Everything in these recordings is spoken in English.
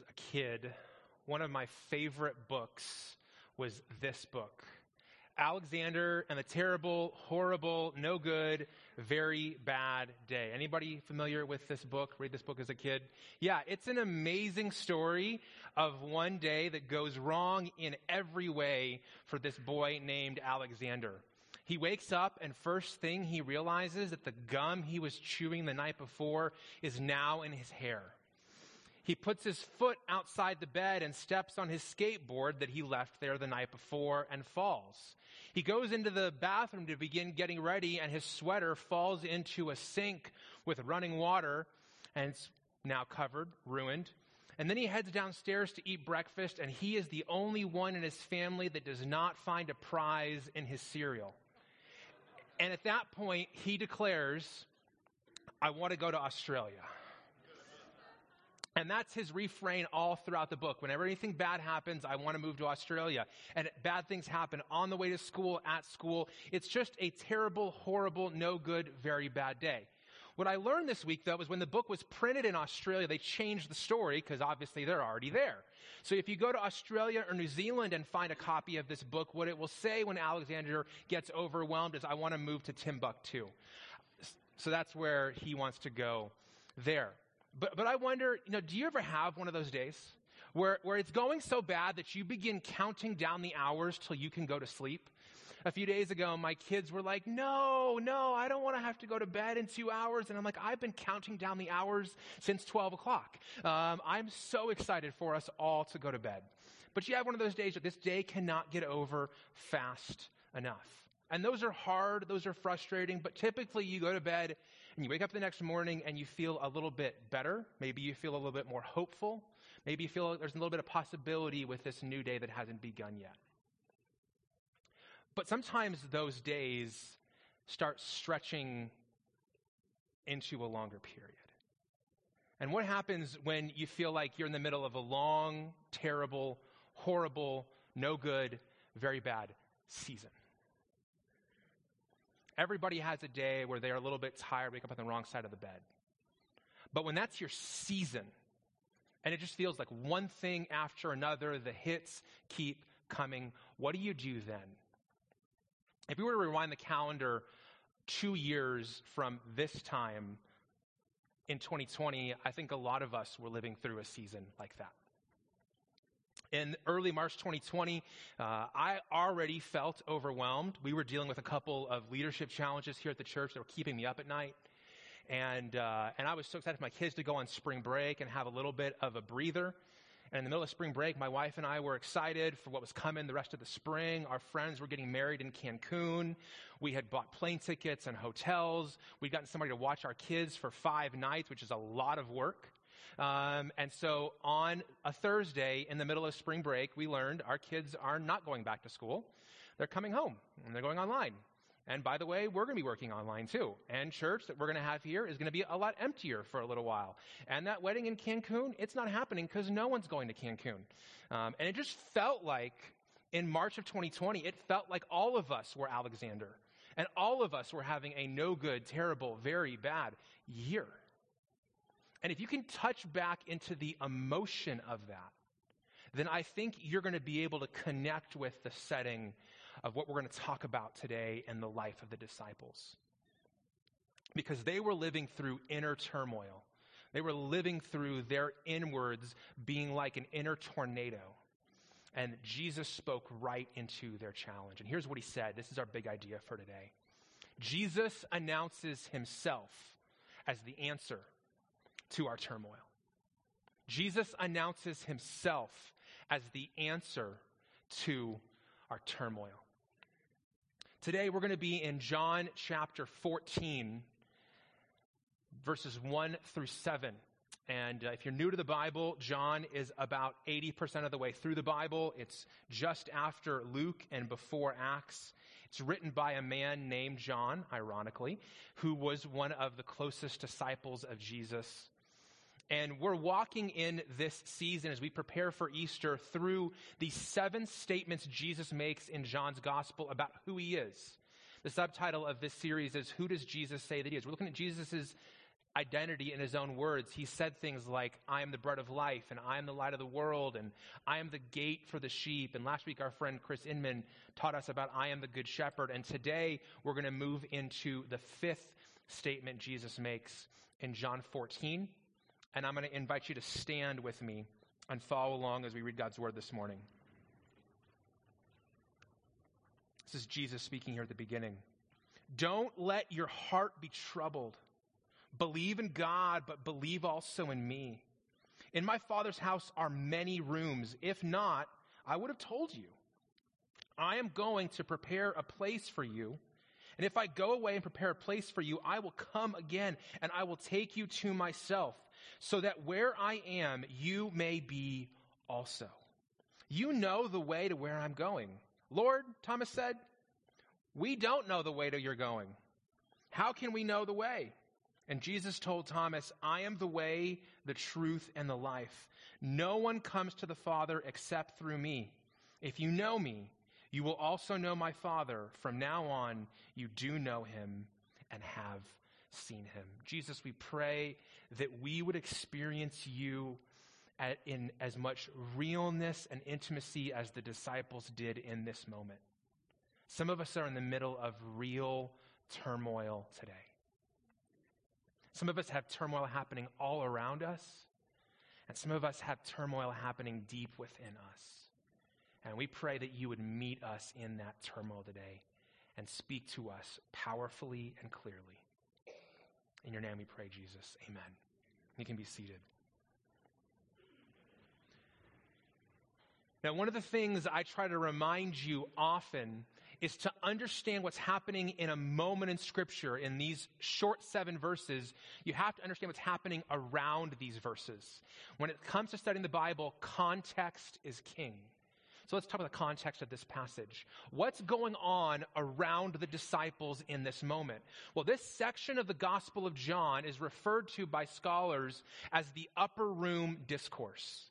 was a kid, one of my favorite books was this book, Alexander and the Terrible, Horrible, No Good, Very Bad Day. Anybody familiar with this book? Read this book as a kid? Yeah, it's an amazing story of one day that goes wrong in every way for this boy named Alexander. He wakes up and first thing he realizes that the gum he was chewing the night before is now in his hair. He puts his foot outside the bed and steps on his skateboard that he left there the night before and falls. He goes into the bathroom to begin getting ready, and his sweater falls into a sink with running water, and it's now covered, ruined. And then he heads downstairs to eat breakfast, and he is the only one in his family that does not find a prize in his cereal. And at that point, he declares, "I want to go to Australia." And that's his refrain all throughout the book. Whenever anything bad happens, I want to move to Australia. And bad things happen on the way to school, at school. It's just a terrible, horrible, no good, very bad day. What I learned this week, though, was when the book was printed in Australia, they changed the story because obviously they're already there. So if you go to Australia or New Zealand and find a copy of this book, what it will say when Alexander gets overwhelmed is, I want to move to Timbuktu. So that's where he wants to go there. But I wonder, do you ever have one of those days where it's going so bad that you begin counting down the hours till you can go to sleep? A few days ago, my kids were like, no, I don't want to have to go to bed in 2 hours. And I'm like, I've been counting down the hours since 12 o'clock. I'm so excited for us all to go to bed. But you have one of those days that this day cannot get over fast enough. And those are hard, those are frustrating, but typically you go to bed and you wake up the next morning and you feel a little bit better. Maybe you feel a little bit more hopeful. Maybe you feel like there's a little bit of possibility with this new day that hasn't begun yet. But sometimes those days start stretching into a longer period. And what happens when you feel like you're in the middle of a long, terrible, horrible, no good, very bad season? Everybody has a day where they're a little bit tired, wake up on the wrong side of the bed. But when that's your season, and it just feels like one thing after another, the hits keep coming, what do you do then? If we were to rewind the calendar 2 years from this time in 2020, I think a lot of us were living through a season like that. In early March 2020, I already felt overwhelmed. We were dealing with a couple of leadership challenges here at the church that were keeping me up at night. And I was so excited for my kids to go on spring break and have a little bit of a breather. And in the middle of spring break, my wife and I were excited for what was coming the rest of the spring. Our friends were getting married in Cancun. We had bought plane tickets and hotels. We'd gotten somebody to watch our kids for 5 nights, which is a lot of work. And so on a Thursday in the middle of spring break, we learned our kids are not going back to school. They're coming home and they're going online. And by the way, we're going to be working online too. And church that we're going to have here is going to be a lot emptier for a little while. And that wedding in Cancun, it's not happening because no one's going to Cancun. And it just felt like in March of 2020, it felt like all of us were Alexander and all of us were having a no good, terrible, very bad year. And if you can touch back into the emotion of that, then I think you're going to be able to connect with the setting of what we're going to talk about today in the life of the disciples. Because they were living through inner turmoil. They were living through their inwards being like an inner tornado. And Jesus spoke right into their challenge. And here's what he said. This is our big idea for today. Jesus announces himself as the answer to our turmoil. Jesus announces himself as the answer to our turmoil. Today we're going to be in John chapter 14, verses 1 through 7. And if you're new to the Bible, John is about 80% of the way through the Bible. It's just after Luke and before Acts. It's written by a man named John, ironically, who was one of the closest disciples of Jesus. And we're walking in this season as we prepare for Easter through the 7 statements Jesus makes in John's gospel about who he is. The subtitle of this series is, Who Does Jesus Say That He Is? We're looking at Jesus' identity in his own words. He said things like, I am the bread of life, and I am the light of the world, and I am the gate for the sheep. And last week, our friend Chris Inman taught us about I am the good shepherd. And today, we're going to move into the fifth statement Jesus makes in John 14. And I'm going to invite you to stand with me and follow along as we read God's word this morning. This is Jesus speaking here at the beginning. Don't let your heart be troubled. Believe in God, but believe also in me. In my Father's house are many rooms. If not, I would have told you. I am going to prepare a place for you. And if I go away and prepare a place for you, I will come again, and I will take you to myself, so that where I am, you may be also. You know the way to where I'm going. Lord, Thomas said, we don't know the way to your going. How can we know the way? And Jesus told Thomas, I am the way, the truth, and the life. No one comes to the Father except through me. If you know me, you will also know my Father. From now on, you do know him and have seen him. Jesus, we pray that we would experience you in as much realness and intimacy as the disciples did in this moment. Some of us are in the middle of real turmoil today. Some of us have turmoil happening all around us, and some of us have turmoil happening deep within us. And we pray that you would meet us in that turmoil today and speak to us powerfully and clearly. In your name we pray, Jesus. Amen. You can be seated. Now, one of the things I try to remind you often is to understand what's happening in a moment in Scripture. In these short 7 verses, you have to understand what's happening around these verses. When it comes to studying the Bible, context is king. So let's talk about the context of this passage. What's going on around the disciples in this moment? Well, this section of the Gospel of John is referred to by scholars as the upper room discourse.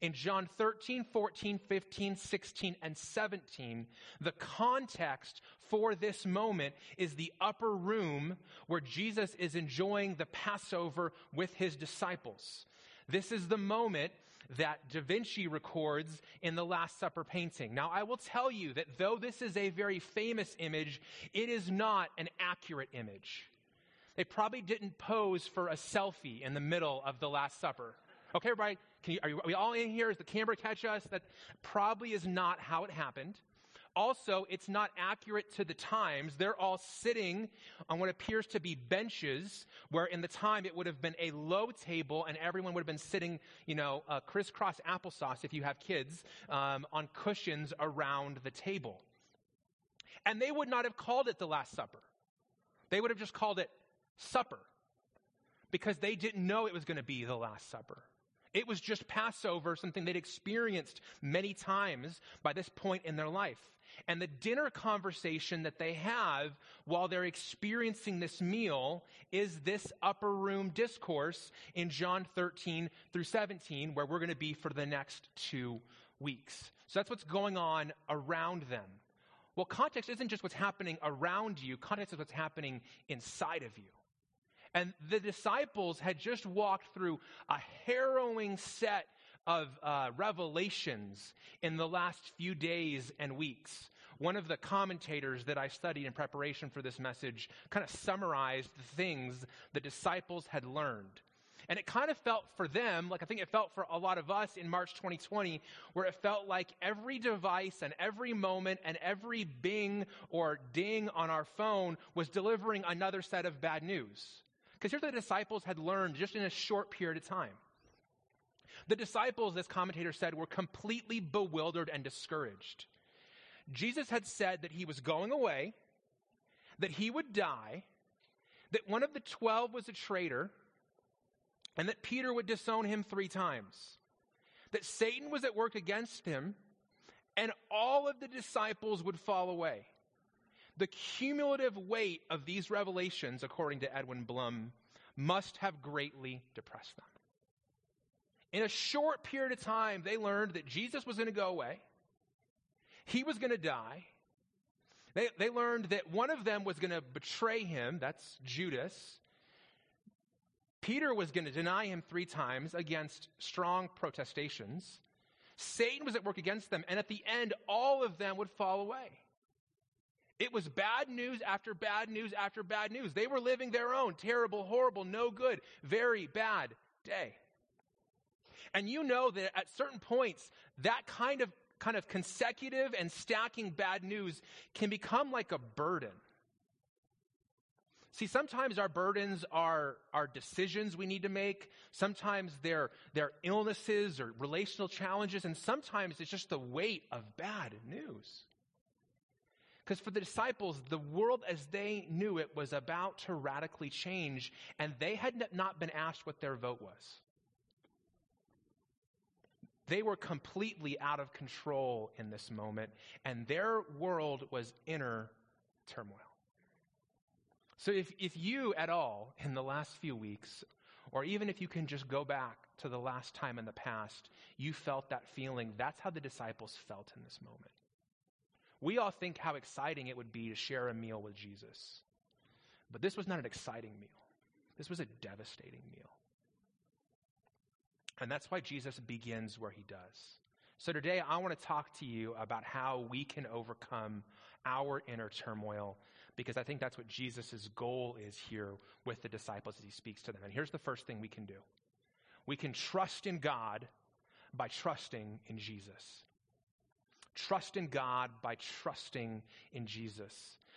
In John 13, 14, 15, 16, and 17, the context for this moment is the upper room where Jesus is enjoying the Passover with his disciples. This is the moment that Da Vinci records in the Last Supper painting. Now, I will tell you that though this is a very famous image, it is not an accurate image. They probably didn't pose for a selfie in the middle of the Last Supper. Okay, everybody, are we all in here? Is the camera catch us? That probably is not how it happened. Also, it's not accurate to the times. They're all sitting on what appears to be benches, where in the time it would have been a low table and everyone would have been sitting, crisscross applesauce if you have kids, on cushions around the table. And they would not have called it the Last Supper. They would have just called it supper, because they didn't know it was going to be the Last Supper. It was just Passover, something they'd experienced many times by this point in their life. And the dinner conversation that they have while they're experiencing this meal is this upper room discourse in John 13 through 17, where we're going to be for the next 2 weeks. So that's what's going on around them. Well, context isn't just what's happening around you. Context is what's happening inside of you. And the disciples had just walked through a harrowing set of revelations in the last few days and weeks. One of the commentators that I studied in preparation for this message kind of summarized the things the disciples had learned. And it kind of felt for them, like I think it felt for a lot of us in March 2020, where it felt like every device and every moment and every bing or ding on our phone was delivering another set of bad news. Because here's what the disciples had learned just in a short period of time. The disciples, this commentator said, were completely bewildered and discouraged. Jesus had said that he was going away, that he would die, that one of the 12 was a traitor, and that Peter would disown him 3 times, that Satan was at work against him, and all of the disciples would fall away. The cumulative weight of these revelations, according to Edwin Blum, must have greatly depressed them. In a short period of time, they learned that Jesus was going to go away. He was going to die. They learned that one of them was going to betray him. That's Judas. Peter was going to deny him 3 times against strong protestations. Satan was at work against them, and at the end, all of them would fall away. It was bad news after bad news after bad news. They were living their own terrible, horrible, no good, very bad day. And you know that at certain points, that kind of consecutive and stacking bad news can become like a burden. See, sometimes our burdens are decisions we need to make. Sometimes they're illnesses or relational challenges. And sometimes it's just the weight of bad news. Because for the disciples, the world as they knew it was about to radically change. And they had not been asked what their vote was. They were completely out of control in this moment. And their world was inner turmoil. So if you at all in the last few weeks, or even if you can just go back to the last time in the past, you felt that feeling, that's how the disciples felt in this moment. We all think how exciting it would be to share a meal with Jesus. But this was not an exciting meal. This was a devastating meal. And that's why Jesus begins where he does. So today I want to talk to you about how we can overcome our inner turmoil, because I think that's what Jesus' goal is here with the disciples as he speaks to them. And here's the first thing we can do. We can trust in God by trusting in Jesus. Trust in God by trusting in Jesus.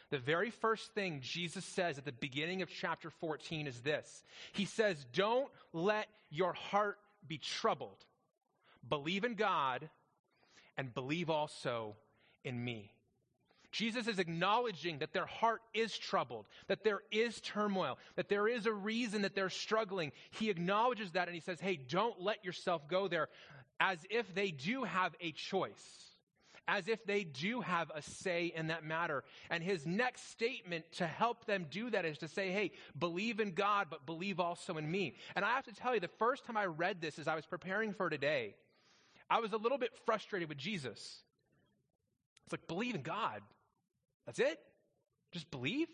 The very first thing Jesus says at the beginning of chapter 14 is this. He says, "Don't let your heart be troubled. Believe in God and believe also in me." Jesus is acknowledging that their heart is troubled, that there is turmoil, that there is a reason that they're struggling. He acknowledges that and he says, hey, don't let yourself go there, as if they do have a choice, as if they do have a say in that matter. And his next statement to help them do that is to say, hey, believe in God, but believe also in me. And I have to tell you, the first time I read this as I was preparing for today, I was a little bit frustrated with Jesus. It's like, believe in God. That's it? Just believe?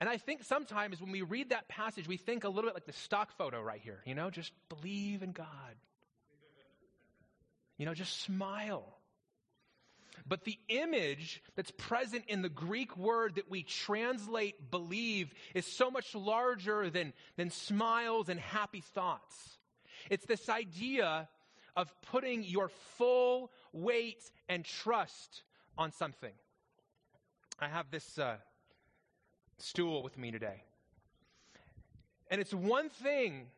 And I think sometimes when we read that passage, we think a little bit like the stock photo right here, you know, just believe in God. You know, just smile. But the image that's present in the Greek word that we translate believe is so much larger than smiles and happy thoughts. It's this idea of putting your full weight and trust on something. I have this stool with me today. And it's one thing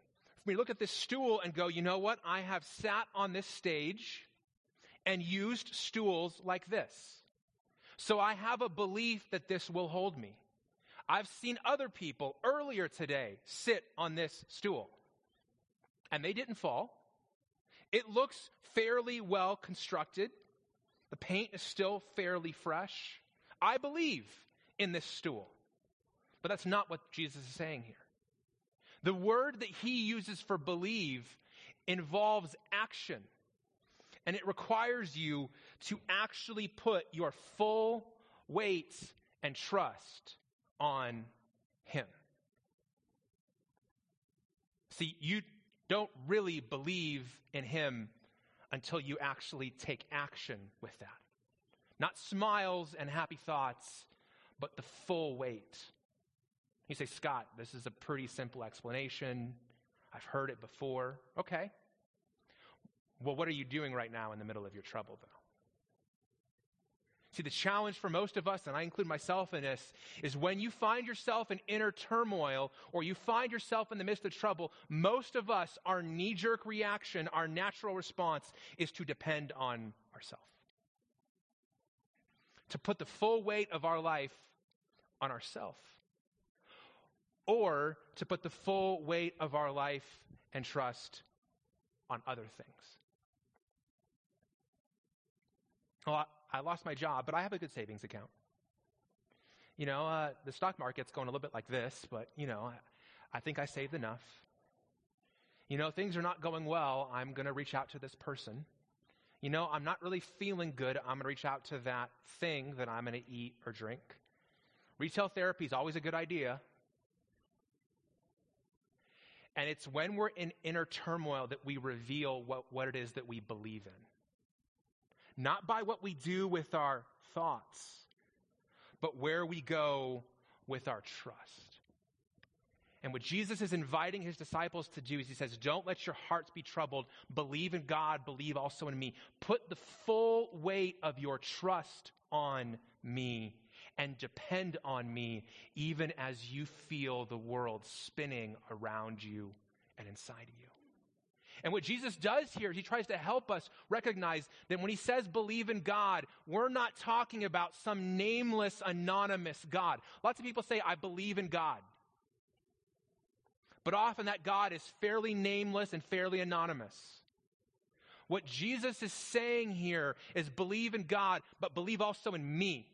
for me to look at this stool and go, you know what? I have sat on this stage and used stools like this. So I have a belief that this will hold me. I've seen other people earlier today sit on this stool. And they didn't fall. It looks fairly well constructed. The paint is still fairly fresh. I believe in this stool. But that's not what Jesus is saying here. The word that he uses for believe involves action. And it requires you to actually put your full weight and trust on him. See, you don't really believe in him until you actually take action with that. Not smiles and happy thoughts, but the full weight. You say, Scott, this is a pretty simple explanation. I've heard it before. Okay. Well, what are you doing right now in the middle of your trouble, though? See, the challenge for most of us, and I include myself in this, is when you find yourself in inner turmoil or you find yourself in the midst of trouble, most of us, our knee-jerk reaction, our natural response is to depend on ourselves. To put the full weight of our life on ourselves. Or to put the full weight of our life and trust on other things. Well, I lost my job, but I have a good savings account. You know, the stock market's going a little bit like this, but, you know, I think I saved enough. You know, things are not going well. I'm going to reach out to this person. You know, I'm not really feeling good. I'm going to reach out to that thing that I'm going to eat or drink. Retail therapy is always a good idea. And it's when we're in inner turmoil that we reveal what it is that we believe in. Not by what we do with our thoughts, but where we go with our trust. And what Jesus is inviting his disciples to do is he says, don't let your hearts be troubled. Believe in God, believe also in me. Put the full weight of your trust on me and depend on me, even as you feel the world spinning around you and inside of you. And what Jesus does here is he tries to help us recognize that when he says believe in God, we're not talking about some nameless, anonymous God. Lots of people say, I believe in God. But often that God is fairly nameless and fairly anonymous. What Jesus is saying here is believe in God, but believe also in me.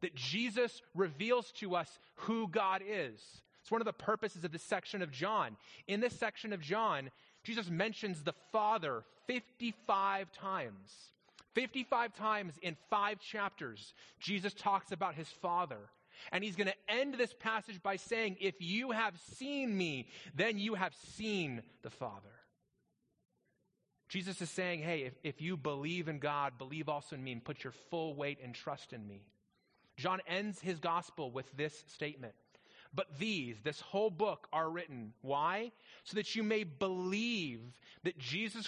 That Jesus reveals to us who God is. It's one of the purposes of this section of John. In this section of John, Jesus mentions the Father 55 times. 55 times in 5 chapters, Jesus talks about his Father. And he's going to end this passage by saying, if you have seen me, then you have seen the Father. Jesus is saying, hey, if you believe in God, believe also in me and put your full weight and trust in me. John ends his gospel with this statement. But this whole book are written. Why? So that you may believe that Jesus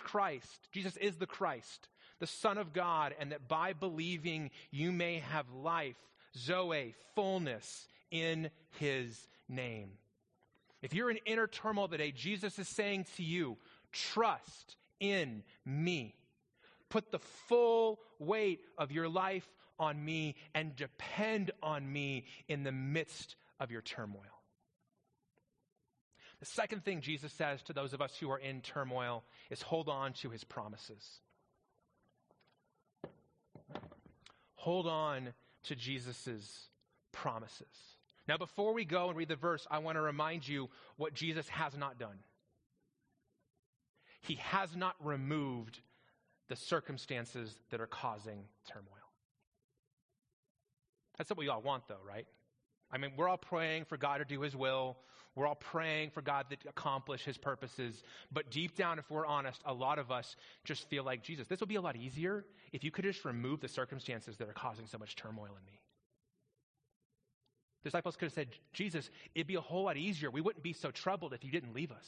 is the Christ, the Son of God, and that by believing you may have life, Zoe, fullness in his name. If you're in inner turmoil today, Jesus is saying to you, trust in me. Put the full weight of your life on me and depend on me in the midst of your turmoil. The second thing Jesus says to those of us who are in turmoil is hold on to his promises. Hold on to Jesus's promises. Now, before we go and read the verse, I want to remind you what Jesus has not done. He has not removed the circumstances that are causing turmoil. That's what we all want, though, right? I mean, we're all praying for God to do his will. We're all praying for God to accomplish his purposes. But deep down, if we're honest, a lot of us just feel like, Jesus, this would be a lot easier if you could just remove the circumstances that are causing so much turmoil in me. Disciples could have said, Jesus, it'd be a whole lot easier. We wouldn't be so troubled if you didn't leave us.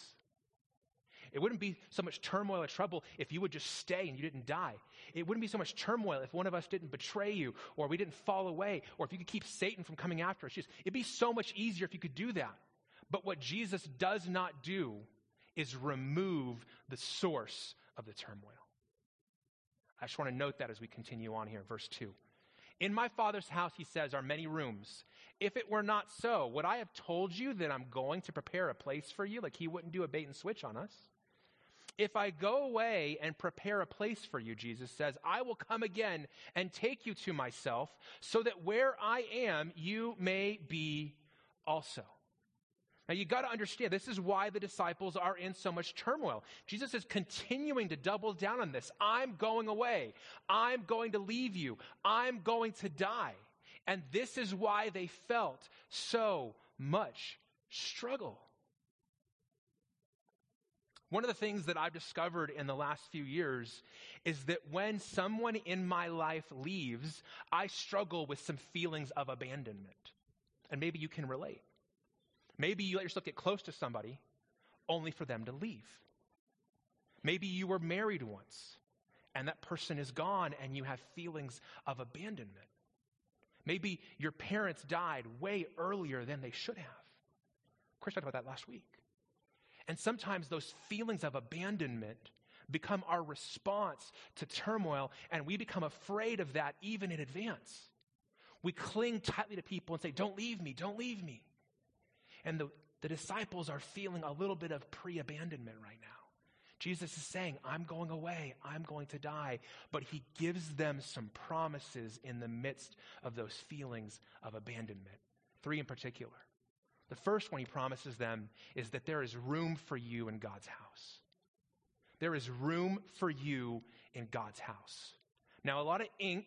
It wouldn't be so much turmoil or trouble if you would just stay and you didn't die. It wouldn't be so much turmoil if one of us didn't betray you or we didn't fall away or if you could keep Satan from coming after us. It'd be so much easier if you could do that. But what Jesus does not do is remove the source of the turmoil. I just want to note that as we continue on here, verse 2. In my Father's house, he says, are many rooms. If it were not so, would I have told you that I'm going to prepare a place for you? Like he wouldn't do a bait and switch on us. If I go away and prepare a place for you, Jesus says, I will come again and take you to myself so that where I am, you may be also. Now, you got to understand, this is why the disciples are in so much turmoil. Jesus is continuing to double down on this. I'm going away. I'm going to leave you. I'm going to die. And this is why they felt so much struggle. One of the things that I've discovered in the last few years is that when someone in my life leaves, I struggle with some feelings of abandonment. And maybe you can relate. Maybe you let yourself get close to somebody only for them to leave. Maybe you were married once and that person is gone and you have feelings of abandonment. Maybe your parents died way earlier than they should have. Chris talked about that last week. And sometimes those feelings of abandonment become our response to turmoil, and we become afraid of that even in advance. We cling tightly to people and say, don't leave me, don't leave me. And the disciples are feeling a little bit of pre-abandonment right now. Jesus is saying, I'm going away, I'm going to die. But he gives them some promises in the midst of those feelings of abandonment. 3 in particular. The first one he promises them is that there is room for you in God's house. There is room for you in God's house. Now, a lot of ink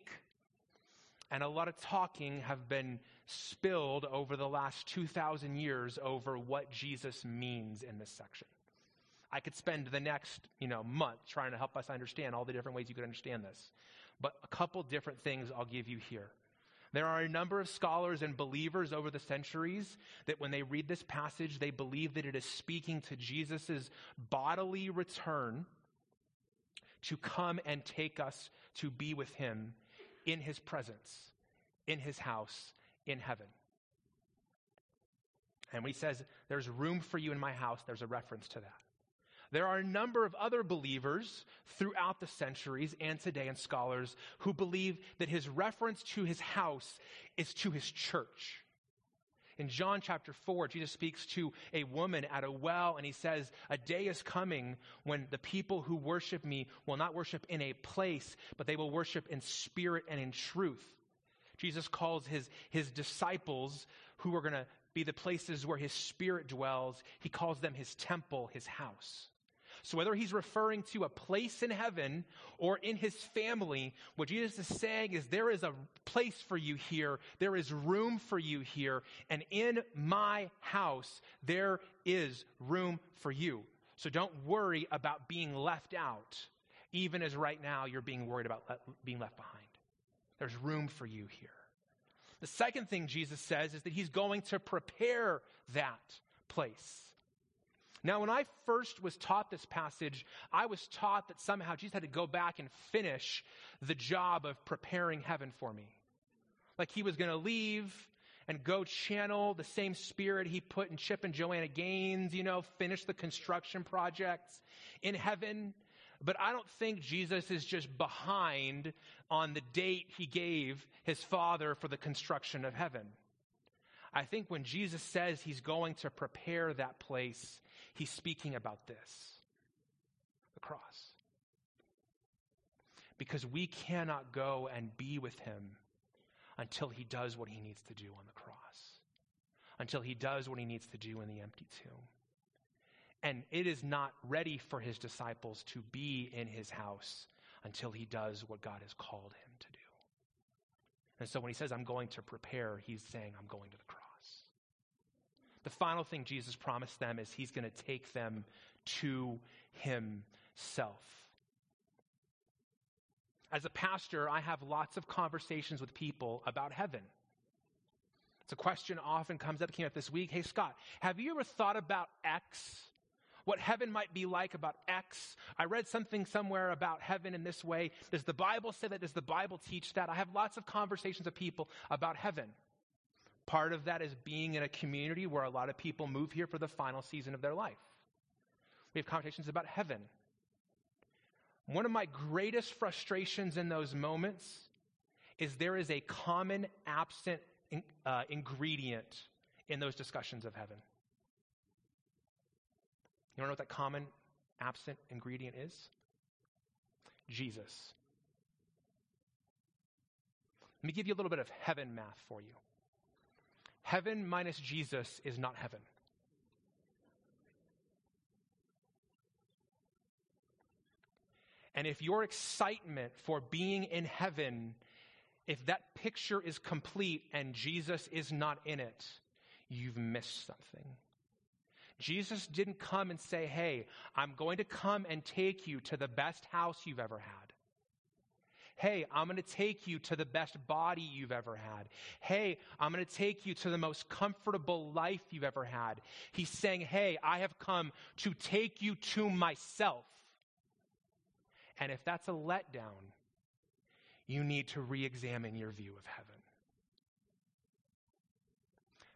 and a lot of talking have been spilled over the last 2,000 years over what Jesus means in this section. I could spend the next, month trying to help us understand all the different ways you could understand this. But a couple different things I'll give you here. There are a number of scholars and believers over the centuries that when they read this passage, they believe that it is speaking to Jesus' bodily return to come and take us to be with him in his presence, in his house, in heaven. And when he says, there's room for you in my house, there's a reference to that. There are a number of other believers throughout the centuries and today, and scholars who believe that his reference to his house is to his church. In John chapter 4, Jesus speaks to a woman at a well, and he says, a day is coming when the people who worship me will not worship in a place, but they will worship in spirit and in truth. Jesus calls his disciples, who are going to be the places where his spirit dwells, he calls them his temple, his house. So whether he's referring to a place in heaven or in his family, what Jesus is saying is there is a place for you here, there is room for you here, and in my house there is room for you. So don't worry about being left out, even as right now you're being worried about being left behind. There's room for you here. The second thing Jesus says is that he's going to prepare that place. Now, when I first was taught this passage, I was taught that somehow Jesus had to go back and finish the job of preparing heaven for me. Like he was going to leave and go channel the same spirit he put in Chip and Joanna Gaines, finish the construction projects in heaven. But I don't think Jesus is just behind on the date he gave his Father for the construction of heaven. I think when Jesus says he's going to prepare that place, he's speaking about this, the cross. Because we cannot go and be with him until he does what he needs to do on the cross, until he does what he needs to do in the empty tomb. And it is not ready for his disciples to be in his house until he does what God has called him to do. And so when he says, I'm going to prepare, he's saying, I'm going to the cross. The final thing Jesus promised them is he's going to take them to himself. As a pastor, I have lots of conversations with people about heaven. It's a question often came up this week. Hey, Scott, have you ever thought about X? What heaven might be like about X? I read something somewhere about heaven in this way. Does the Bible say that? Does the Bible teach that? I have lots of conversations with people about heaven. Part of that is being in a community where a lot of people move here for the final season of their life. We have conversations about heaven. One of my greatest frustrations in those moments is there is a common absent ingredient in those discussions of heaven. You want to know what that common absent ingredient is? Jesus. Let me give you a little bit of heaven math for you. Heaven minus Jesus is not heaven. And if your excitement for being in heaven, if that picture is complete and Jesus is not in it, you've missed something. Jesus didn't come and say, hey, I'm going to come and take you to the best house you've ever had. Hey, I'm going to take you to the best body you've ever had. Hey, I'm going to take you to the most comfortable life you've ever had. He's saying, hey, I have come to take you to myself. And if that's a letdown, you need to re-examine your view of heaven.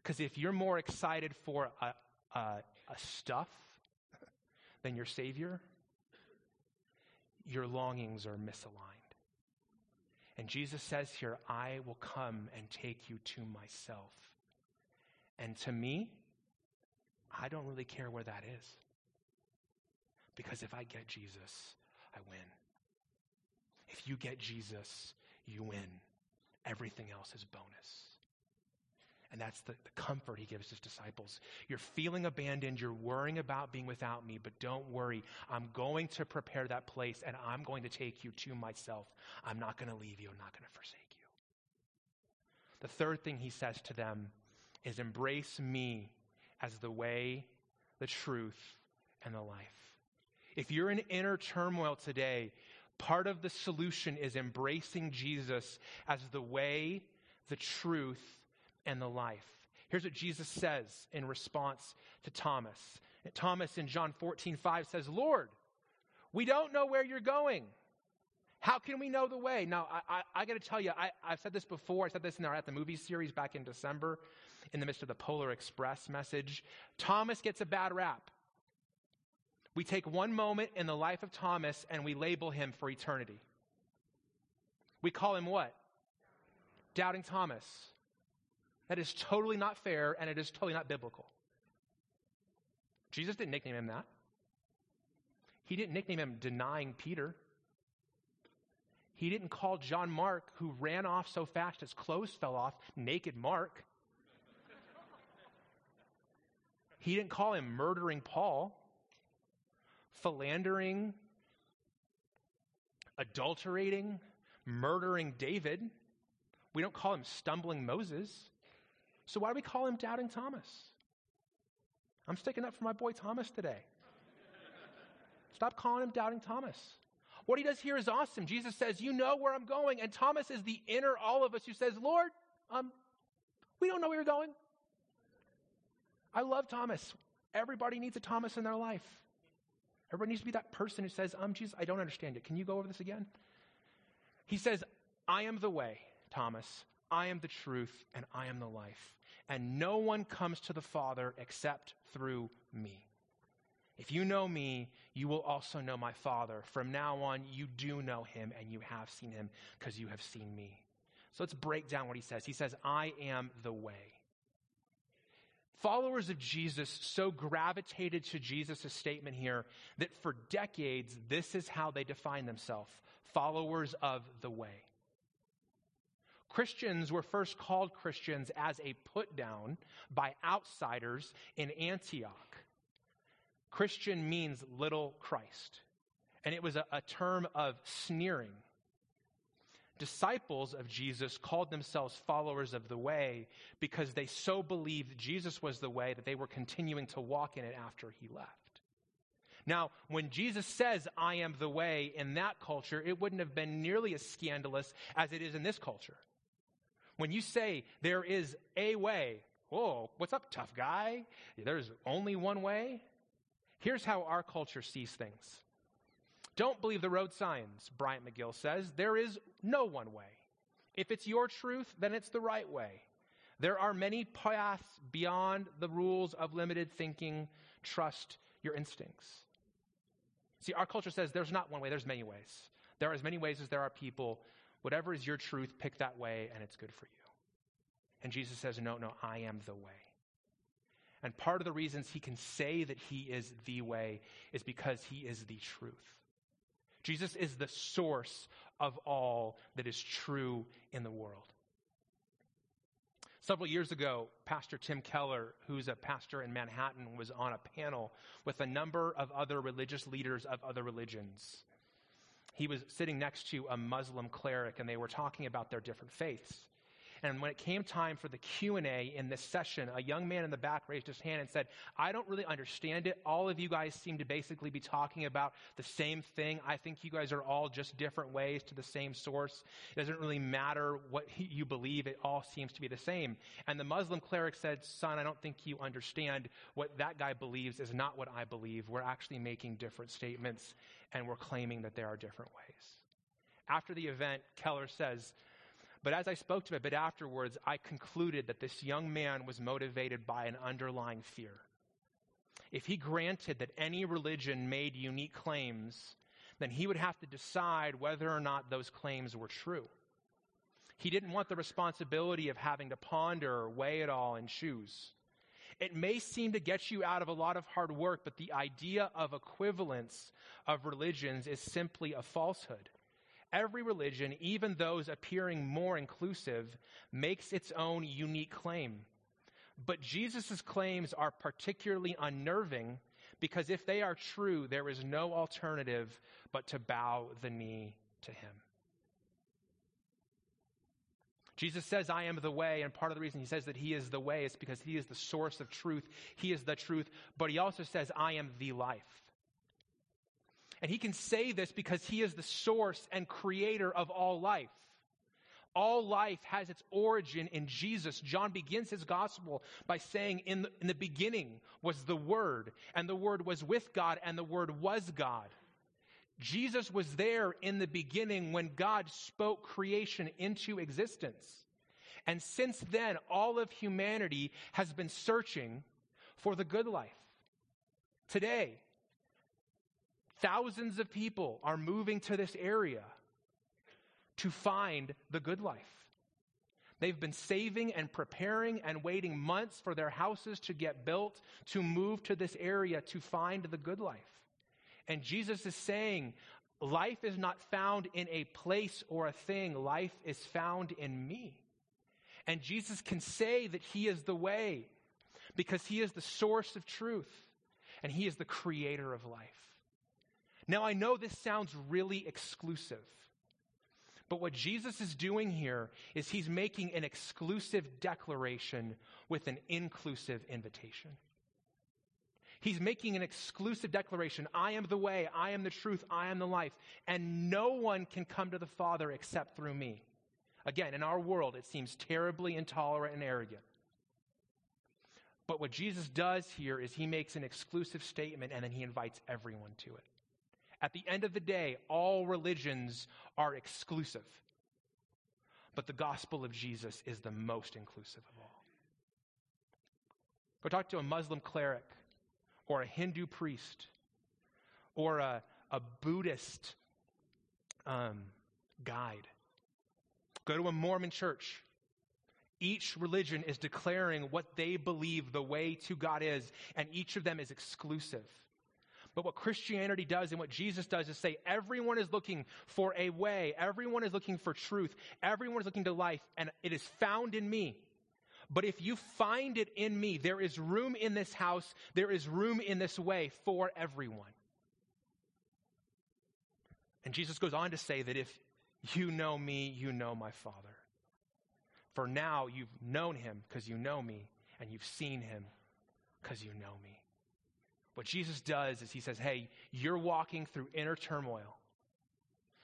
Because if you're more excited for a stuff than your Savior, your longings are misaligned. And Jesus says here, I will come and take you to myself. And to me, I don't really care where that is. Because if I get Jesus, I win. If you get Jesus, you win. Everything else is bonus. And that's the comfort he gives his disciples. You're feeling abandoned. You're worrying about being without me, but don't worry. I'm going to prepare that place, and I'm going to take you to myself. I'm not going to leave you. I'm not going to forsake you. The third thing he says to them is embrace me as the way, the truth, and the life. If you're in inner turmoil today, part of the solution is embracing Jesus as the way, the truth, and the life. Here's what Jesus says in response to Thomas. Thomas in John 14:5 says, Lord, we don't know where you're going. How can we know the way? Now, I got to tell you, I've said this before. I said this in our At the Movies series back in December in the midst of the Polar Express message. Thomas gets a bad rap. We take one moment in the life of Thomas and we label him for eternity. We call him what? Doubting Thomas. That is totally not fair, and it is totally not biblical. Jesus didn't nickname him that. He didn't nickname him denying Peter. He didn't call John Mark, who ran off so fast his clothes fell off, naked Mark. He didn't call him murdering Paul, philandering, adulterating, murdering David. We don't call him stumbling Moses. So why do we call him doubting Thomas? I'm sticking up for my boy Thomas today. Stop calling him doubting Thomas. What he does here is awesome. Jesus says, you know where I'm going. And Thomas is the inner all of us who says, Lord, we don't know where you're going. I love Thomas. Everybody needs a Thomas in their life. Everybody needs to be that person who says, Jesus, I don't understand it. Can you go over this again? He says, I am the way, Thomas. I am the truth, and I am the life. And no one comes to the Father except through me. If you know me, you will also know my Father. From now on, you do know him, and you have seen him because you have seen me. So let's break down what he says. He says, I am the way. Followers of Jesus so gravitated to Jesus' statement here that for decades, this is how they define themselves, followers of the way. Christians were first called Christians as a put-down by outsiders in Antioch. Christian means little Christ, and it was a term of sneering. Disciples of Jesus called themselves followers of the way because they so believed Jesus was the way that they were continuing to walk in it after he left. Now, when Jesus says, I am the way, in that culture, it wouldn't have been nearly as scandalous as it is in this culture. When you say there is a way, whoa, what's up, tough guy? There's only one way. Here's how our culture sees things. Don't believe the road signs, Bryant McGill says. There is no one way. If it's your truth, then it's the right way. There are many paths beyond the rules of limited thinking. Trust your instincts. See, our culture says there's not one way, there's many ways. There are as many ways as there are people. Whatever is your truth, pick that way, and it's good for you. And Jesus says, no, I am the way. And part of the reasons he can say that he is the way is because he is the truth. Jesus is the source of all that is true in the world. Several years ago, Pastor Tim Keller, who's a pastor in Manhattan, was on a panel with a number of other religious leaders of other religions. He was sitting next to a Muslim cleric, and they were talking about their different faiths. And when it came time for the Q&A in this session, a young man in the back raised his hand and said, I don't really understand it. All of you guys seem to basically be talking about the same thing. I think you guys are all just different ways to the same source. It doesn't really matter what you believe. It all seems to be the same. And the Muslim cleric said, son, I don't think you understand. What that guy believes is not what I believe. We're actually making different statements, and we're claiming that there are different ways. After the event, Keller says, but as I spoke to him a bit afterwards, I concluded that this young man was motivated by an underlying fear. If he granted that any religion made unique claims, then he would have to decide whether or not those claims were true. He didn't want the responsibility of having to ponder, weigh it all, and choose. It may seem to get you out of a lot of hard work, but the idea of equivalence of religions is simply a falsehood. Every religion, even those appearing more inclusive, makes its own unique claim. But Jesus' claims are particularly unnerving because if they are true, there is no alternative but to bow the knee to him. Jesus says, I am the way, and part of the reason he says that he is the way is because he is the source of truth. He is the truth, but he also says, I am the life. And he can say this because he is the source and creator of all life. All life has its origin in Jesus. John begins his gospel by saying, in the beginning was the Word, and the Word was with God, and the Word was God. Jesus was there in the beginning when God spoke creation into existence. And since then, all of humanity has been searching for the good life. Today, thousands of people are moving to this area to find the good life. They've been saving and preparing and waiting months for their houses to get built, to move to this area to find the good life. And Jesus is saying, life is not found in a place or a thing. Life is found in me. And Jesus can say that he is the way because he is the source of truth and he is the creator of life. Now, I know this sounds really exclusive, but what Jesus is doing here is he's making an exclusive declaration with an inclusive invitation. He's making an exclusive declaration. I am the way, I am the truth, I am the life, and no one can come to the Father except through me. Again, in our world, it seems terribly intolerant and arrogant. But what Jesus does here is he makes an exclusive statement and then he invites everyone to it. At the end of the day, all religions are exclusive, but the gospel of Jesus is the most inclusive of all. Go talk to a Muslim cleric or a Hindu priest or a Buddhist guide. Go to a Mormon church. Each religion is declaring what they believe the way to God is, and each of them is exclusive. But what Christianity does and what Jesus does is say everyone is looking for a way, everyone is looking for truth, everyone is looking to life, and it is found in me. But if you find it in me, there is room in this house, there is room in this way for everyone. And Jesus goes on to say that if you know me, you know my Father. For now you've known him because you know me, and you've seen him because you know me. What Jesus does is he says, hey, you're walking through inner turmoil.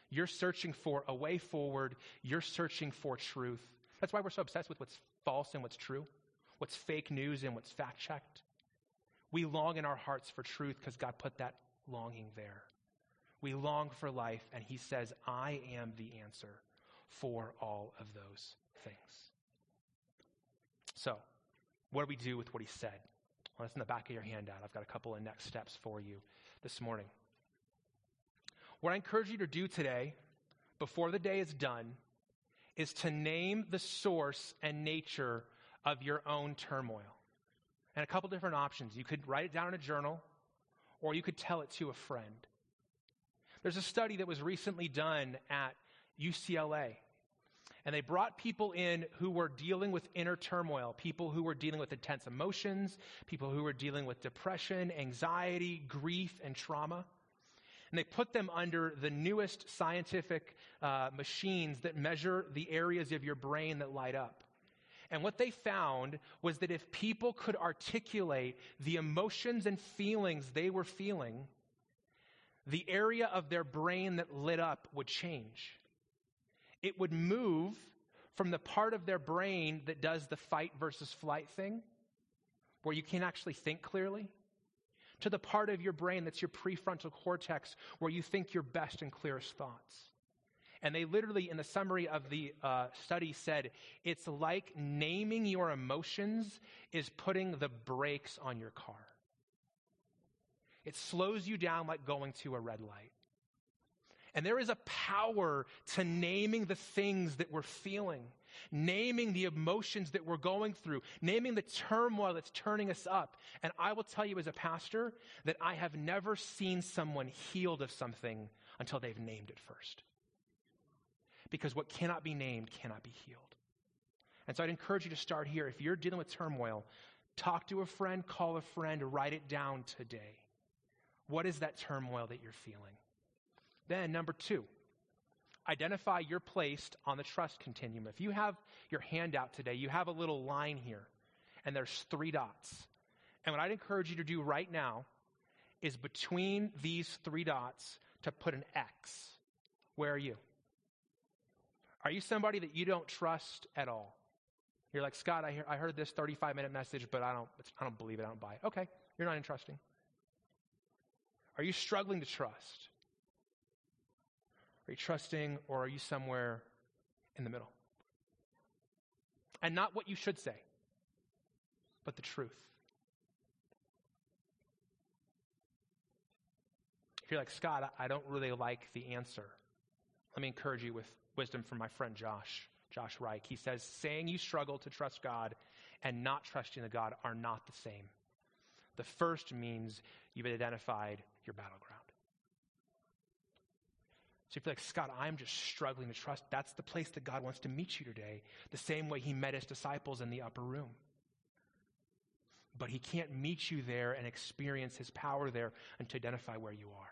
You're searching for a way forward. You're searching for truth. That's why we're so obsessed with what's false and what's true, what's fake news and what's fact-checked. We long in our hearts for truth because God put that longing there. We long for life, and he says, I am the answer for all of those things. So, what do we do with what he said? Well, that's in the back of your handout. I've got a couple of next steps for you this morning. What I encourage you to do today, before the day is done, is to name the source and nature of your own turmoil. And a couple different options. You could write it down in a journal, or you could tell it to a friend. There's a study that was recently done at UCLA. And they brought people in who were dealing with inner turmoil, people who were dealing with intense emotions, people who were dealing with depression, anxiety, grief, and trauma. And they put them under the newest scientific machines that measure the areas of your brain that light up. And what they found was that if people could articulate the emotions and feelings they were feeling, the area of their brain that lit up would change. It would move from the part of their brain that does the fight versus flight thing, where you can't actually think clearly, to the part of your brain that's your prefrontal cortex, where you think your best and clearest thoughts. And they literally, in the summary of the study, said, it's like naming your emotions is putting the brakes on your car. It slows you down like going to a red light. And there is a power to naming the things that we're feeling, naming the emotions that we're going through, naming the turmoil that's turning us up. And I will tell you as a pastor that I have never seen someone healed of something until they've named it first. Because what cannot be named cannot be healed. And so I'd encourage you to start here. If you're dealing with turmoil, talk to a friend, call a friend, write it down today. What is that turmoil that you're feeling? Then, number two, identify your place on the trust continuum. If you have your handout today, you have a little line here, and there's 3 dots. And what I'd encourage you to do right now is between these 3 dots to put an X. Where are you? Are you somebody that you don't trust at all? You're like, Scott, I heard this 35-minute message, but I don't believe it. I don't buy it. Okay, you're not entrusting. Are you struggling to trust? Are you trusting, or are you somewhere in the middle? And not what you should say, but the truth. If you're like, Scott, I don't really like the answer, let me encourage you with wisdom from my friend Josh Reich. He says, saying you struggle to trust God and not trusting the God are not the same. The first means you've identified your battleground. So if you're like, Scott, I'm just struggling to trust, that's the place that God wants to meet you today, the same way he met his disciples in the upper room. But he can't meet you there and experience his power there until you identify where you are.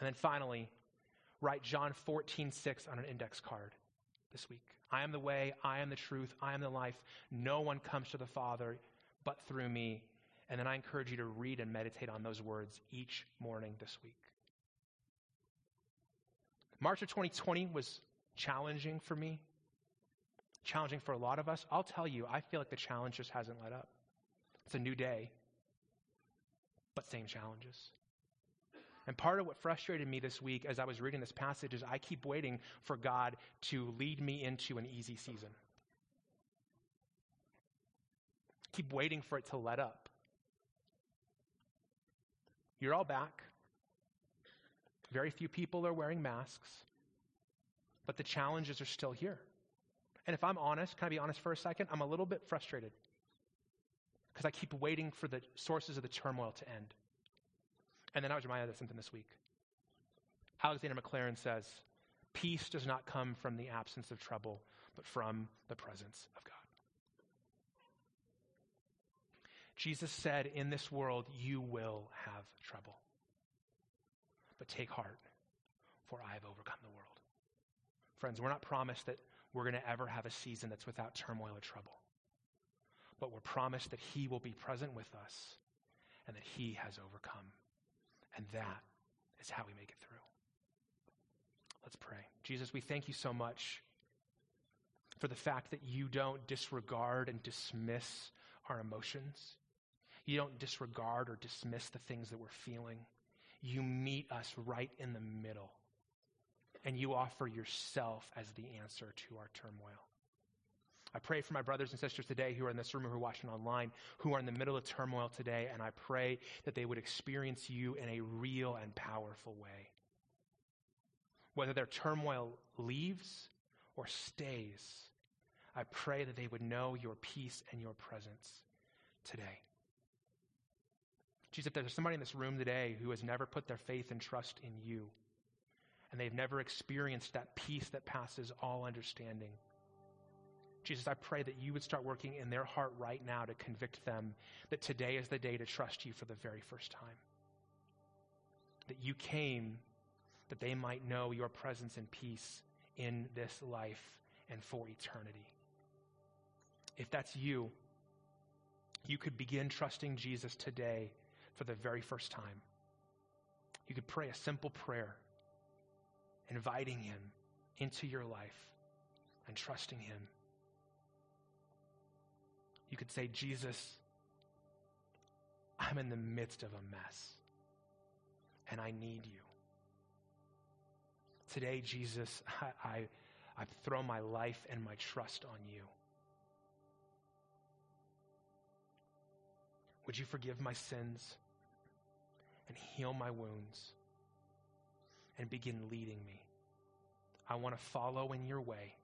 And then finally, write John 14:6 on an index card this week. I am the way, I am the truth, I am the life. No one comes to the Father but through me. And then I encourage you to read and meditate on those words each morning this week. March of 2020 was challenging for me, challenging for a lot of us. I'll tell you, I feel like the challenge just hasn't let up. It's a new day, but same challenges. And part of what frustrated me this week as I was reading this passage is I keep waiting for God to lead me into an easy season. Keep waiting for it to let up. You're all back. Very few people are wearing masks, but the challenges are still here. And if I'm honest, can I be honest for a second? I'm a little bit frustrated because I keep waiting for the sources of the turmoil to end. And then I was reminded of something this week. Alexander McLaren says, peace does not come from the absence of trouble, but from the presence of God. Jesus said, in this world, you will have trouble. But take heart, for I have overcome the world. Friends, we're not promised that we're going to ever have a season that's without turmoil or trouble. But we're promised that he will be present with us and that he has overcome. And that is how we make it through. Let's pray. Jesus, we thank you so much for the fact that you don't disregard and dismiss our emotions. You don't disregard or dismiss the things that we're feeling. You meet us right in the middle, and you offer yourself as the answer to our turmoil. I pray for my brothers and sisters today who are in this room or who are watching online, who are in the middle of turmoil today, and I pray that they would experience you in a real and powerful way. Whether their turmoil leaves or stays, I pray that they would know your peace and your presence today. Jesus, if there's somebody in this room today who has never put their faith and trust in you, and they've never experienced that peace that passes all understanding, Jesus, I pray that you would start working in their heart right now to convict them that today is the day to trust you for the very first time. That you came that they might know your presence and peace in this life and for eternity. If that's you, you could begin trusting Jesus today for the very first time. You could pray a simple prayer, inviting him into your life and trusting him. You could say, Jesus, I'm in the midst of a mess, and I need you. Today, Jesus, I throw my life and my trust on you. Would you forgive my sins and heal my wounds and begin leading me? I want to follow in your way.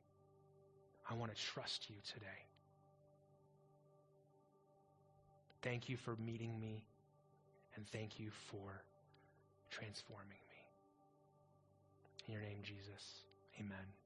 I want to trust you today. Thank you for meeting me, and thank you for transforming me. In your name, Jesus, amen.